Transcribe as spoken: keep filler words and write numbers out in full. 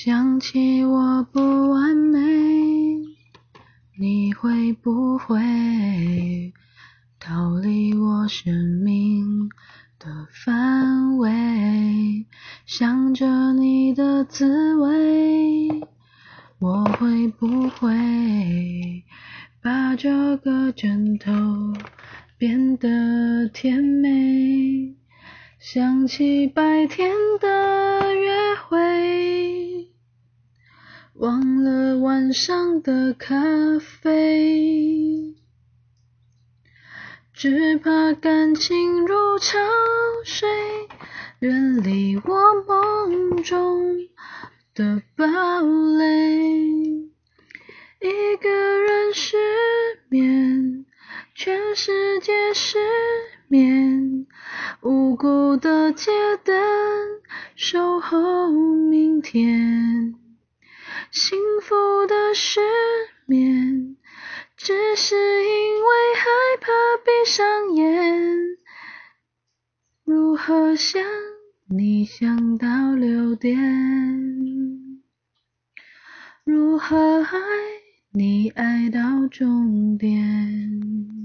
想起我不完美，你会不会逃离我生命的范围？想着你的滋味，我会不会把这个枕头变得甜美？想起白天的约会，忘了晚上的咖啡，只怕感情如潮水，远离我梦中的堡垒。一个人失眠，全世界失眠，无辜的街灯守候明天，幸福的失眠，只是因为害怕闭上眼。如何想你想到六点，如何爱你爱到终点。